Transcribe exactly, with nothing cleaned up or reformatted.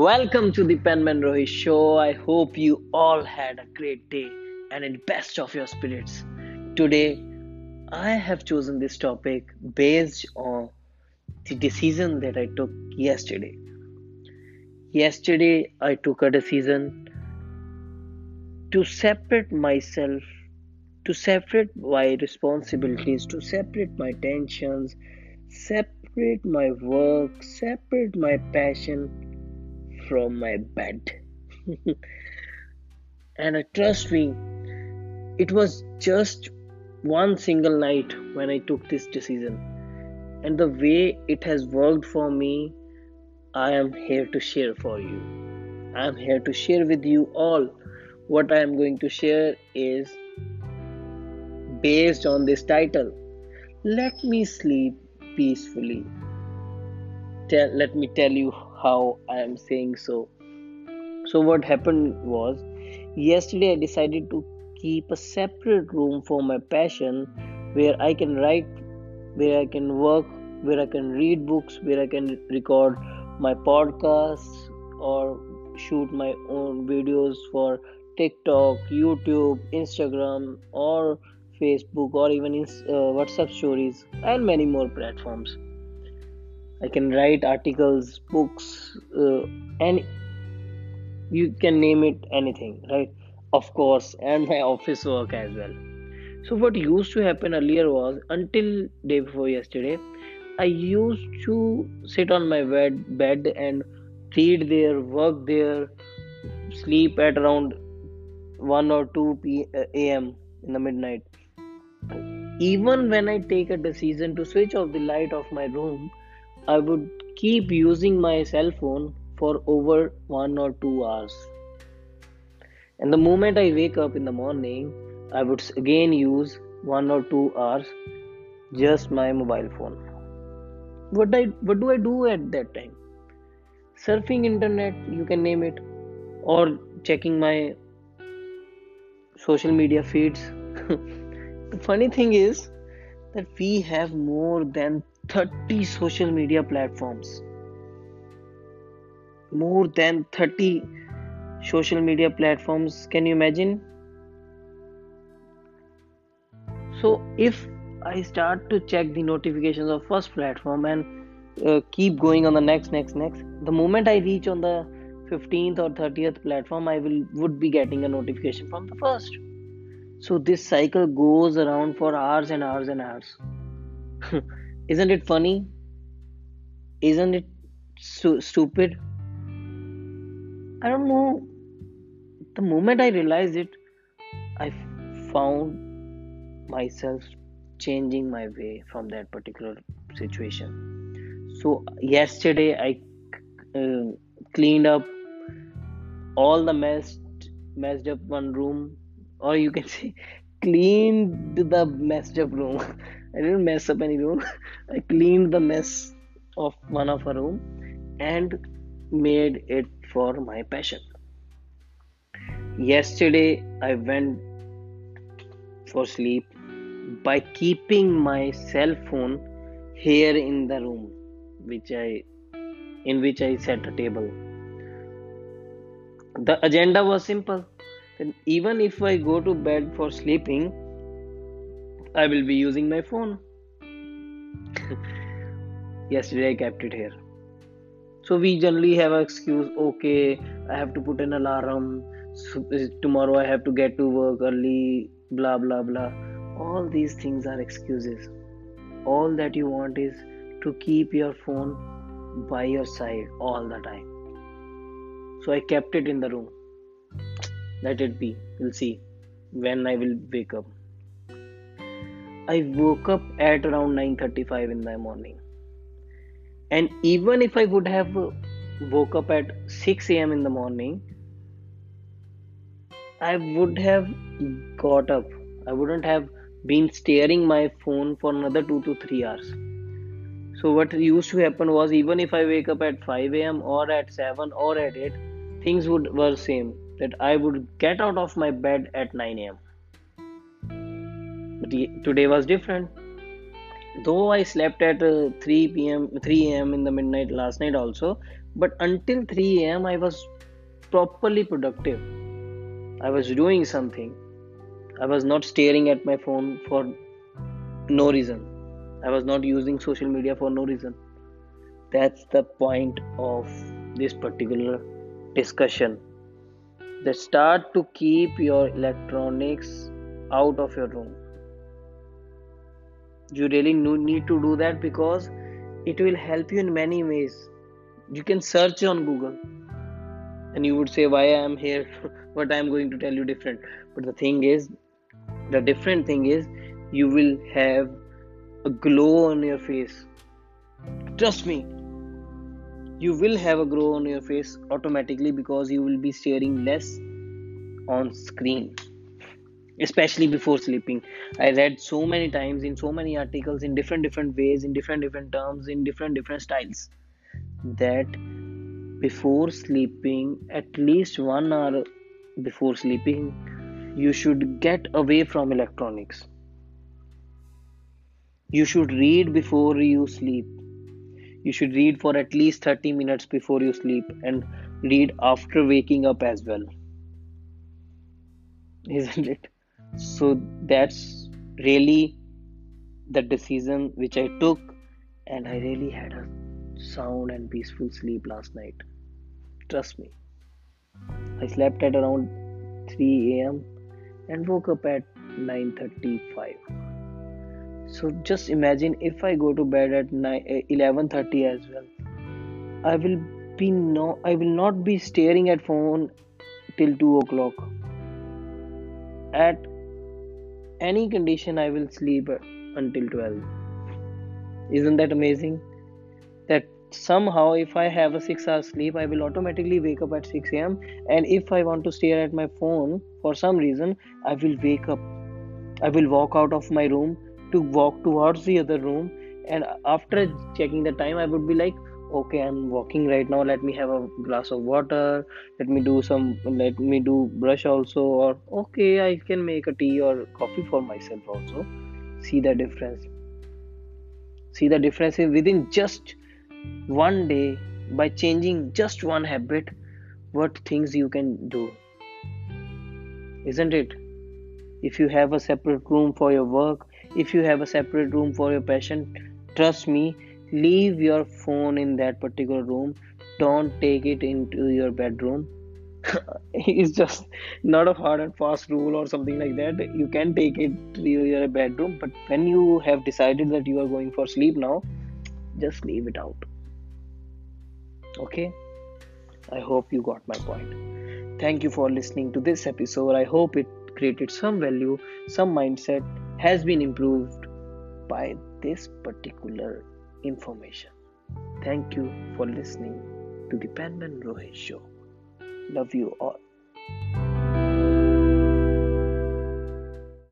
Welcome to the Penman Rohit Show. I hope you all had a great day and in best of your spirits. Today, I have chosen this topic based on the decision that I took yesterday. Yesterday, I took a decision to separate myself, to separate my responsibilities, to separate my tensions, separate my work, separate my passion from my bed. And uh, trust me, it was just one single night when I took this decision, and the way it has worked for me, I am here to share for you. I am here to share with you all. What I am going to share is based on this title, Let Me Sleep Peacefully. Tell, let me tell you how I am saying so. So what happened was, yesterday I decided to keep a separate room for my passion, where I can write, where I can work, where I can read books, where I can record my podcasts or shoot my own videos for TikTok, YouTube, Instagram or Facebook, or even uh, WhatsApp stories and many more platforms. I can write articles, books, uh, and you can name it anything, right? Of course, and my office work as well. So what used to happen earlier was, until day before yesterday, I used to sit on my bed, bed and read there, work there, sleep at around one or two a.m. in the midnight. Even when I take a decision to switch off the light of my room, I would keep using my cell phone for over one or two hours. And the moment I wake up in the morning, I would again use one or two hours just my mobile phone. What I what do I do at that time? Surfing internet, you can name it, or checking my social media feeds. The funny thing is that we have more than thirty social media platforms. More than thirty social media platforms. Can you imagine? So if I start to check the notifications of first platform and uh, keep going on the next, next, next, the moment I reach on the fifteenth or thirtieth platform, I will would be getting a notification from the first. So this cycle goes around for hours and hours and hours. Isn't it funny? Isn't it stu- stupid? I don't know. The moment I realized it, I found myself changing my way from that particular situation. So yesterday I uh, cleaned up all the messed, messed up one room, or you can say cleaned the messed up room. I didn't mess up any room. I cleaned the mess of one of a room and made it for my passion. Yesterday, I went for sleep by keeping my cell phone here in the room, which I in which I set a table. The agenda was simple. And even if I go to bed for sleeping, I will be using my phone. Yesterday I kept it here. So we generally have an excuse, okay, I have to put an alarm, so tomorrow I have to get to work early, blah blah blah. All these things are excuses. All that you want is to keep your phone by your side all the time. So I kept it in the room. Let it be. We'll see when I will wake up. I woke up at around nine thirty-five in the morning, and even if I would have woke up at six a.m. in the morning, I would have got up. I wouldn't have been staring my phone for another two to three hours. So what used to happen was, even if I wake up at five a.m. or at seven or at eight, things would were same, that I would get out of my bed at nine a.m. Today was different. Though I slept at uh, three p.m. three a.m. in the midnight last night also, But until three a.m. I was properly productive. I was doing something. I was not staring at my phone for no reason. I was not using social media for no reason. That's the point of this particular discussion. That start to keep your electronics out of your room. You really need to do that because it will help you in many ways. You can search on Google and you would say why I am here, but I am going to tell you different. But the thing is, the different thing is, you will have a glow on your face. Trust me, you will have a glow on your face automatically because you will be staring less on screen, especially before sleeping. I read so many times in so many articles in different different ways, in different different terms, in different different styles, that before sleeping, at least one hour before sleeping, you should get away from electronics. You should read before you sleep. You should read for at least thirty minutes before you sleep, and read after waking up as well, isn't it? So that's really the decision which I took, and I really had a sound and peaceful sleep last night. Trust me. I slept at around three a.m. and woke up at nine thirty-five. So just imagine if I go to bed at eleven thirty as well. I will be no. I will not be staring at phone till two o'clock. At any condition, I will sleep until twelve. Isn't that amazing? That somehow if I have a six hour sleep, I will automatically wake up at six a.m. and if I want to stare at my phone for some reason, I will wake up. I will walk out of my room to walk towards the other room, and after checking the time, I would be like, okay, I'm walking right now, let me have a glass of water, let me do some, let me do brush also, or okay, I can make a tea or coffee for myself also. See the difference. See the difference within just one day, by changing just one habit, what things you can do, isn't it? If you have a separate room for your work, if you have a separate room for your passion, trust me, leave your phone in that particular room. Don't take it into your bedroom. It's just not a hard and fast rule or something like that. You can take it to your bedroom, but when you have decided that you are going for sleep now, just leave it out. Okay? I hope you got my point. Thank you for listening to this episode. I hope it created some value, some mindset has been improved by this particular information. Thank you for listening to the Penman Rohit Show. Love you all.